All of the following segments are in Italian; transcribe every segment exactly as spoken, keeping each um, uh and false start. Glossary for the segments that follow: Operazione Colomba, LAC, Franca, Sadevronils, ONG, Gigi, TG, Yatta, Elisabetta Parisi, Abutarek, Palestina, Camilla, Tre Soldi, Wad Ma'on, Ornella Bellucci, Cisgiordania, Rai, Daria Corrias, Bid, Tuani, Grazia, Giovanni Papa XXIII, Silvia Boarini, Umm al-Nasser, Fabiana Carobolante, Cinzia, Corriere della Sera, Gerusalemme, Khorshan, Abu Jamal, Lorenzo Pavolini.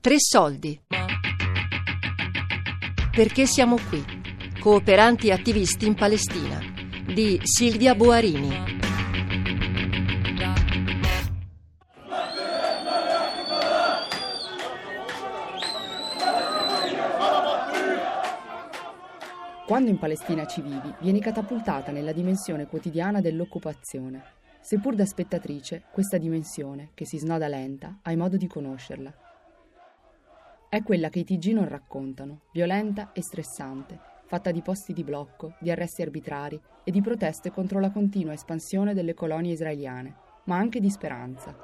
Tre soldi. Perché siamo qui? Cooperanti attivisti in Palestina, di Silvia Boarini. Quando in Palestina ci vivi, vieni catapultata nella dimensione quotidiana dell'occupazione. Seppur da spettatrice, questa dimensione, che si snoda lenta, hai modo di conoscerla. È quella che i T G non raccontano, violenta e stressante, fatta di posti di blocco, di arresti arbitrari e di proteste contro la continua espansione delle colonie israeliane, ma anche di speranza.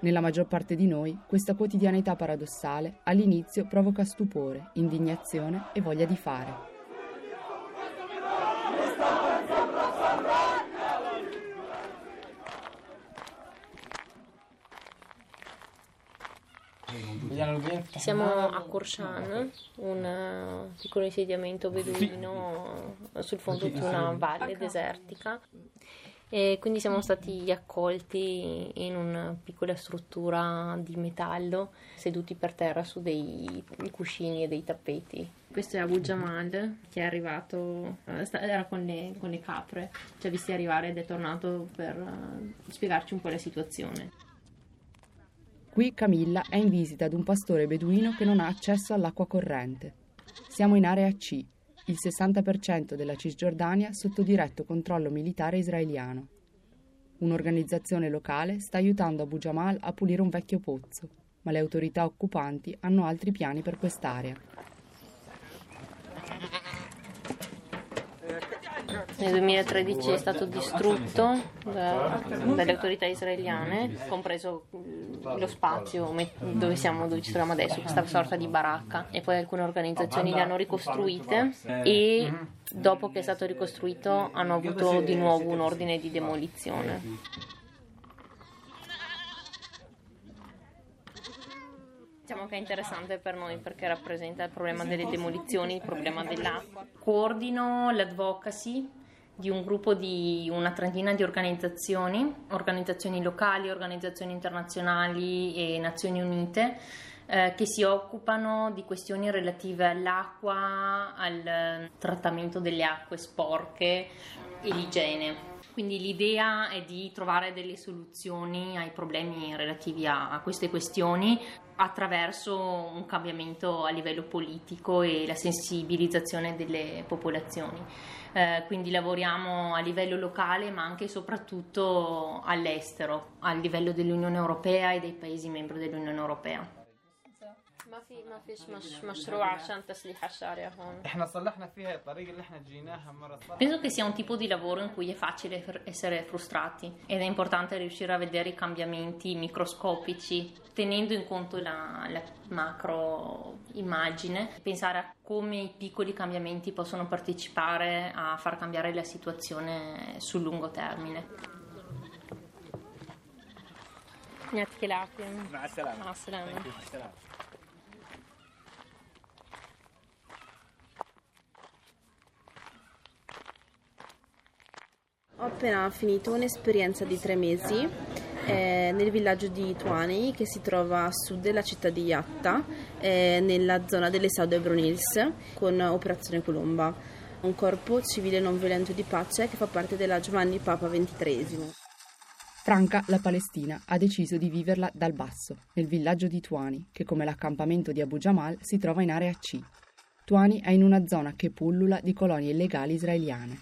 Nella maggior parte di noi, questa quotidianità paradossale all'inizio provoca stupore, indignazione e voglia di fare. Siamo a Khorshan, un piccolo insediamento beduino sul fondo di una valle desertica, e quindi siamo stati accolti in una piccola struttura di metallo, seduti per terra su dei cuscini e dei tappeti. Questo è Abu Jamal, che è arrivato, era con le, con le capre, ci ha visti arrivare ed è tornato per spiegarci un po' la situazione. Qui Camilla è in visita ad un pastore beduino che non ha accesso all'acqua corrente. Siamo in area C, il sessanta per cento della Cisgiordania sotto diretto controllo militare israeliano. Un'organizzazione locale sta aiutando Abu Jamal a pulire un vecchio pozzo, ma le autorità occupanti hanno altri piani per quest'area. Nel duemilatredici è stato distrutto da, dalle autorità israeliane, compreso lo spazio dove siamo, dove ci troviamo adesso, questa sorta di baracca. E poi alcune organizzazioni le hanno ricostruite e dopo che è stato ricostruito hanno avuto di nuovo un ordine di demolizione. Diciamo che è interessante per noi perché rappresenta il problema delle demolizioni, il problema dell'acqua. Coordino l'advocacy di un gruppo di una trentina di organizzazioni, organizzazioni locali, organizzazioni internazionali e Nazioni Unite, eh, che si occupano di questioni relative all'acqua, al trattamento delle acque sporche e l'igiene. Quindi l'idea è di trovare delle soluzioni ai problemi relativi a, a queste questioni attraverso un cambiamento a livello politico e la sensibilizzazione delle popolazioni. Eh, quindi lavoriamo a livello locale ma anche e soprattutto all'estero, a livello dell'Unione Europea e dei Paesi membri dell'Unione Europea. Penso che sia un tipo di lavoro in cui è facile fr- essere frustrati ed è importante riuscire a vedere i cambiamenti microscopici tenendo in conto la, la macro immagine, pensare a come i piccoli cambiamenti possono partecipare a far cambiare la situazione sul lungo termine. Ho appena finito un'esperienza di tre mesi eh, nel villaggio di Tuani, che si trova a sud della città di Yatta, eh, nella zona delle Sadevronils, con Operazione Colomba, un corpo civile non violento di pace che fa parte della Giovanni Papa ventitreesimo. Franca, la Palestina, ha deciso di viverla dal basso, nel villaggio di Tuani, che come l'accampamento di Abu Jamal si trova in area C. Tuani è in una zona che pullula di colonie illegali israeliane.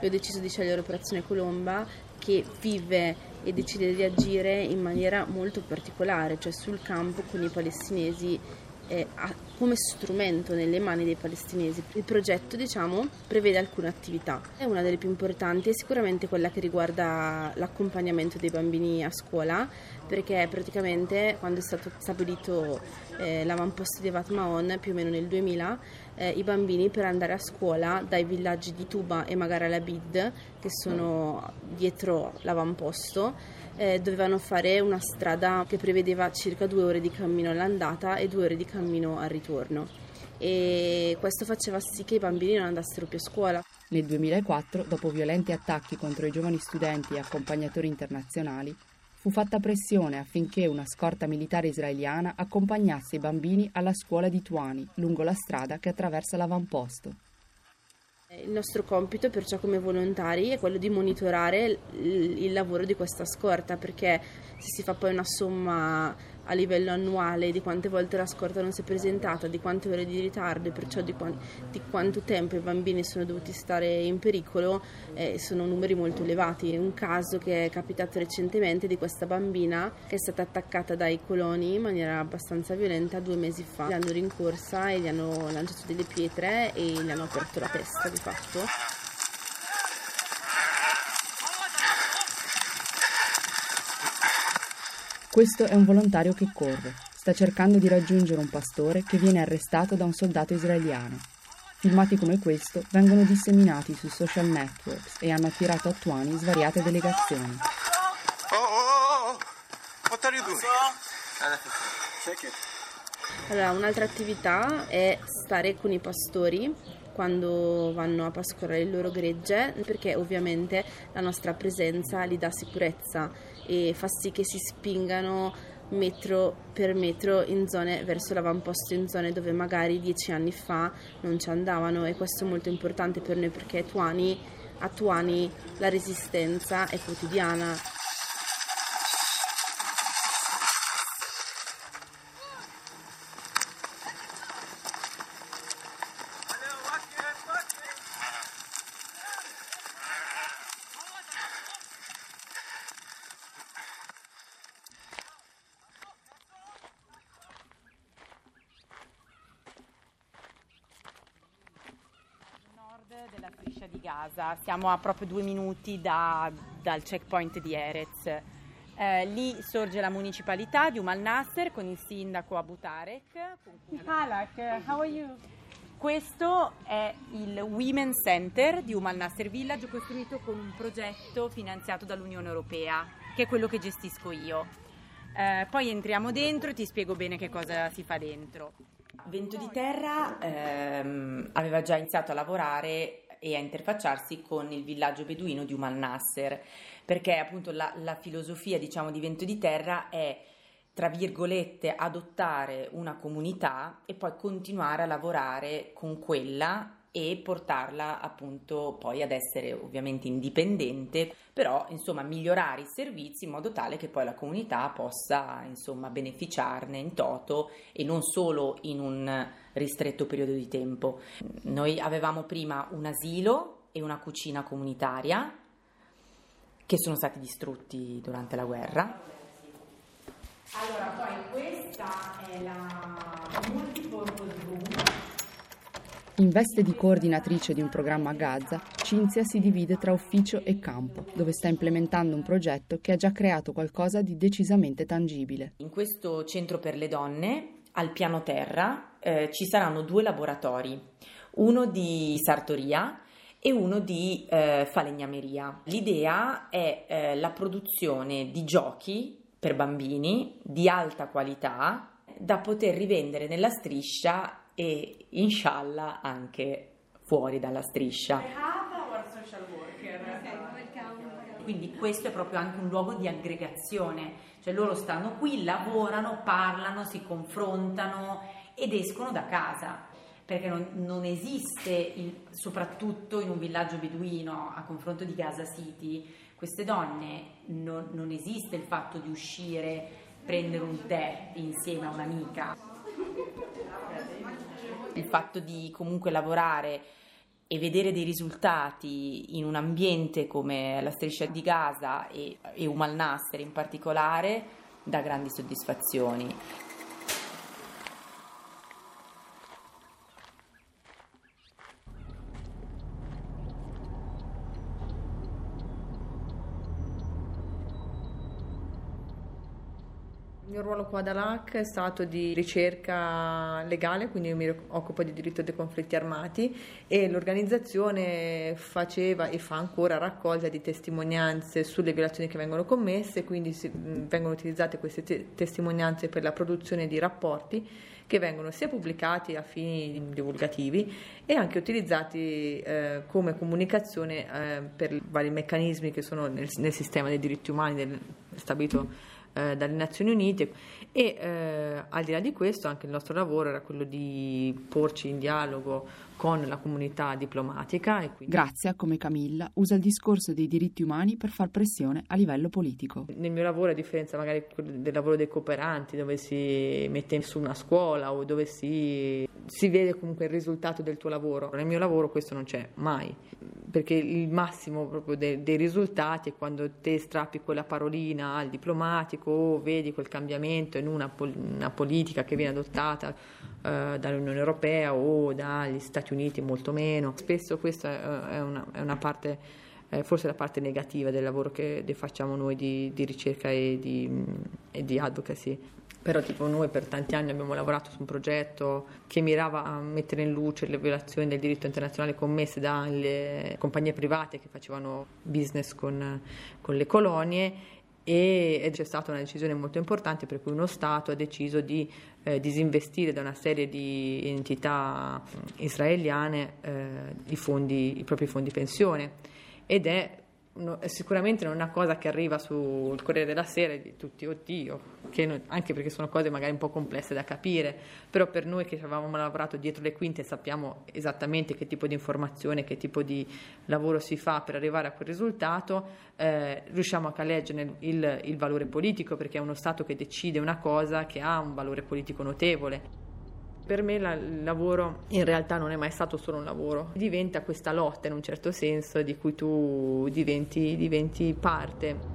Io ho deciso di scegliere Operazione Colomba, che vive e decide di agire in maniera molto particolare, cioè sul campo con i palestinesi eh, a come strumento nelle mani dei palestinesi. Il progetto, diciamo, prevede alcune attività. È una delle più importanti è sicuramente quella che riguarda l'accompagnamento dei bambini a scuola, perché praticamente quando è stato stabilito eh, l'avamposto di Wad Ma'on, più o meno nel duemila, eh, i bambini per andare a scuola dai villaggi di Tuba e magari la Bid, che sono dietro l'avamposto, Eh, dovevano fare una strada che prevedeva circa due ore di cammino all'andata e due ore di cammino al ritorno, e questo faceva sì che i bambini non andassero più a scuola. Nel duemilaquattro, dopo violenti attacchi contro i giovani studenti e accompagnatori internazionali, fu fatta pressione affinché una scorta militare israeliana accompagnasse i bambini alla scuola di Tuani, lungo la strada che attraversa l'avamposto. Il nostro compito perciò come volontari è quello di monitorare il lavoro di questa scorta, perché se si fa poi una somma a livello annuale di quante volte la scorta non si è presentata, di quante ore di ritardo e perciò di, qua- di quanto tempo i bambini sono dovuti stare in pericolo, eh, sono numeri molto elevati. Un caso che è capitato recentemente di questa bambina che è stata attaccata dai coloni in maniera abbastanza violenta due mesi fa. L'hanno rincorsa e gli hanno lanciato delle pietre e gli hanno aperto la testa di fatto. Questo è un volontario che corre, sta cercando di raggiungere un pastore che viene arrestato da un soldato israeliano. Filmati come questo vengono disseminati sui social networks e hanno attirato a Tuani svariate delegazioni. Oh, oh, oh, what are you doing? Allora, un'altra attività è stare con i pastori quando vanno a pascolare il loro gregge, perché ovviamente la nostra presenza li dà sicurezza e fa sì che si spingano metro per metro in zone verso l'avamposto, in zone dove magari dieci anni fa non ci andavano, e questo è molto importante per noi perché Tuani, a Tuani la resistenza è quotidiana. Della striscia di Gaza, siamo a proprio due minuti da, dal checkpoint di Erez. Eh, lì sorge la municipalità di Umm al-Nasser con il sindaco Abutarek. How are you? Questo è il Women's Center di Umm al-Nasser Village, costruito con un progetto finanziato dall'Unione Europea, che è quello che gestisco io. Eh, poi entriamo dentro e ti spiego bene che cosa si fa dentro. Vento di Terra ehm, aveva già iniziato a lavorare e a interfacciarsi con il villaggio beduino di Umm al-Nasser, perché appunto la, la filosofia, diciamo, di Vento di Terra è, tra virgolette, adottare una comunità e poi continuare a lavorare con quella e portarla appunto poi ad essere ovviamente indipendente, però insomma migliorare i servizi in modo tale che poi la comunità possa insomma beneficiarne in toto e non solo in un ristretto periodo di tempo. Noi avevamo prima un asilo e una cucina comunitaria che sono stati distrutti durante la guerra. Allora, poi questa è la multipurpose room. In veste di coordinatrice di un programma a Gaza, Cinzia si divide tra ufficio e campo, dove sta implementando un progetto che ha già creato qualcosa di decisamente tangibile. In questo centro per le donne, al piano terra, eh, ci saranno due laboratori, uno di sartoria e uno di eh, falegnameria. L'idea è eh, la produzione di giochi per bambini di alta qualità da poter rivendere nella striscia e inshallah anche fuori dalla striscia. Quindi questo è proprio anche un luogo di aggregazione, cioè loro stanno qui, lavorano, parlano, si confrontano ed escono da casa, perché non, non esiste il, soprattutto in un villaggio beduino a confronto di Gaza City, queste donne non, non esiste il fatto di uscire, prendere un tè insieme a un'amica. Il fatto di comunque lavorare e vedere dei risultati in un ambiente come la striscia di Gaza e, e Umm al-Nasser in particolare dà grandi soddisfazioni. Il mio ruolo qua da L A C è stato di ricerca legale, quindi io mi occupo di diritto dei conflitti armati e l'organizzazione faceva e fa ancora raccolta di testimonianze sulle violazioni che vengono commesse, quindi si, vengono utilizzate queste te- testimonianze per la produzione di rapporti che vengono sia pubblicati a fini divulgativi e anche utilizzati eh, come comunicazione eh, per vari meccanismi che sono nel, nel sistema dei diritti umani del, stabilito dalle Nazioni Unite e eh, al di là di questo anche il nostro lavoro era quello di porci in dialogo con la comunità diplomatica. E quindi... Grazia, come Camilla, usa il discorso dei diritti umani per far pressione a livello politico. Nel mio lavoro, a differenza magari del lavoro dei cooperanti, dove si mette su una scuola o dove si, si vede comunque il risultato del tuo lavoro, nel mio lavoro questo non c'è mai, perché il massimo proprio dei, dei risultati è quando te strappi quella parolina al diplomatico o vedi quel cambiamento in una, pol- una politica che viene adottata eh, dall'Unione Europea o dagli Stati Uniti, molto meno. Spesso questa è una, è una parte, eh, forse la parte negativa del lavoro che facciamo noi di, di ricerca e di, e di advocacy. Però tipo noi per tanti anni abbiamo lavorato su un progetto che mirava a mettere in luce le violazioni del diritto internazionale commesse dalle compagnie private che facevano business con, con le colonie, e c'è stata una decisione molto importante per cui uno Stato ha deciso di eh, disinvestire da una serie di entità israeliane eh, i fondi, i propri fondi pensione, ed è uno, sicuramente non è una cosa che arriva sul Corriere della Sera e di tutti, oddio, che non, anche perché sono cose magari un po' complesse da capire, però per noi che avevamo lavorato dietro le quinte sappiamo esattamente che tipo di informazione, che tipo di lavoro si fa per arrivare a quel risultato, eh, riusciamo a leggere il, il valore politico, perché è uno Stato che decide una cosa che ha un valore politico notevole. Per me la, il lavoro in realtà non è mai stato solo un lavoro, diventa questa lotta in un certo senso di cui tu diventi, diventi parte.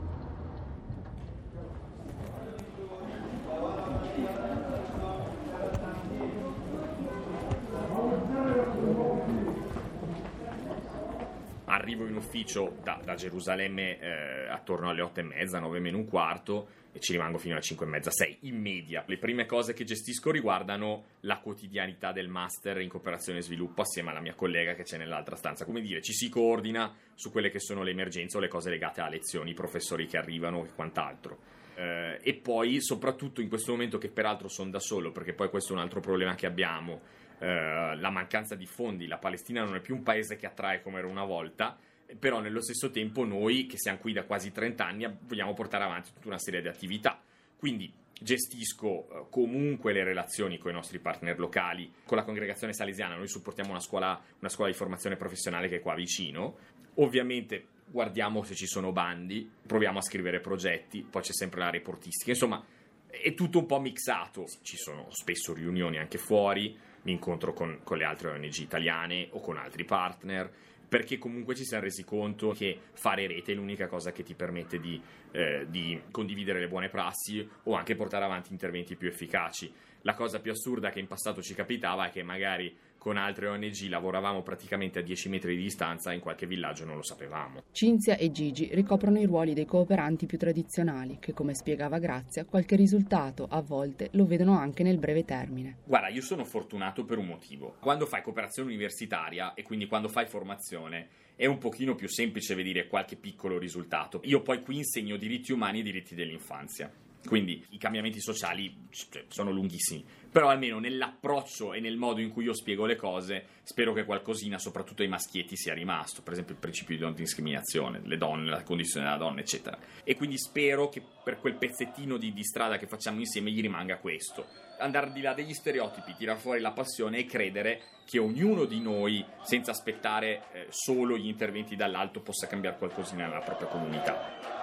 Arrivo in ufficio da, da Gerusalemme eh, attorno alle otto e mezza, nove meno un quarto, e ci rimango fino alle cinque e mezza, sei in media. Le prime cose che gestisco riguardano la quotidianità del master in cooperazione e sviluppo assieme alla mia collega che c'è nell'altra stanza. Come dire, ci si coordina su quelle che sono le emergenze o le cose legate a lezioni, professori che arrivano e quant'altro. Eh, e poi, soprattutto in questo momento che peraltro sono da solo, perché poi questo è un altro problema che abbiamo, eh, la mancanza di fondi. La Palestina non è più un paese che attrae come era una volta, però nello stesso tempo noi, che siamo qui da quasi trenta anni, vogliamo portare avanti tutta una serie di attività. Quindi gestisco comunque le relazioni con i nostri partner locali, con la congregazione salesiana. Noi supportiamo una scuola, una scuola di formazione professionale che è qua vicino. Ovviamente guardiamo se ci sono bandi, proviamo a scrivere progetti, poi c'è sempre la reportistica. Insomma, è tutto un po' mixato. Ci sono spesso riunioni anche fuori, mi incontro con, con le altre O N G italiane o con altri partner, perché comunque ci siamo resi conto che fare rete è l'unica cosa che ti permette di, eh, di condividere le buone prassi o anche portare avanti interventi più efficaci. La cosa più assurda che in passato ci capitava è che magari con altre O N G lavoravamo praticamente a dieci metri di distanza in qualche villaggio e non lo sapevamo. Cinzia e Gigi ricoprono i ruoli dei cooperanti più tradizionali che, come spiegava Grazia, qualche risultato a volte lo vedono anche nel breve termine. Guarda, io sono fortunato per un motivo. Quando fai cooperazione universitaria e quindi quando fai formazione è un pochino più semplice vedere qualche piccolo risultato. Io poi qui insegno diritti umani e diritti dell'infanzia. Quindi i cambiamenti sociali sono lunghissimi, però almeno nell'approccio e nel modo in cui io spiego le cose spero che qualcosina, soprattutto ai maschietti, sia rimasto. Per esempio il principio di non discriminazione, le donne, la condizione della donna, eccetera. E quindi spero che per quel pezzettino di, di strada che facciamo insieme gli rimanga questo. Andare al di là degli stereotipi, tirar fuori la passione e credere che ognuno di noi, senza aspettare eh, solo gli interventi dall'alto, possa cambiare qualcosina nella propria comunità.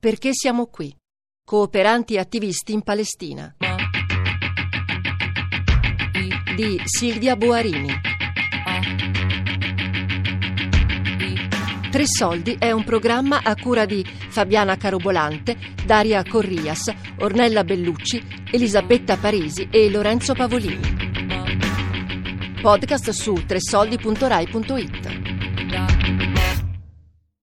Perché siamo qui? Cooperanti e attivisti in Palestina, di Silvia Boarini. Tre Soldi è un programma a cura di Fabiana Carobolante, Daria Corrias, Ornella Bellucci, Elisabetta Parisi e Lorenzo Pavolini. Podcast su tre soldi punto rai punto it.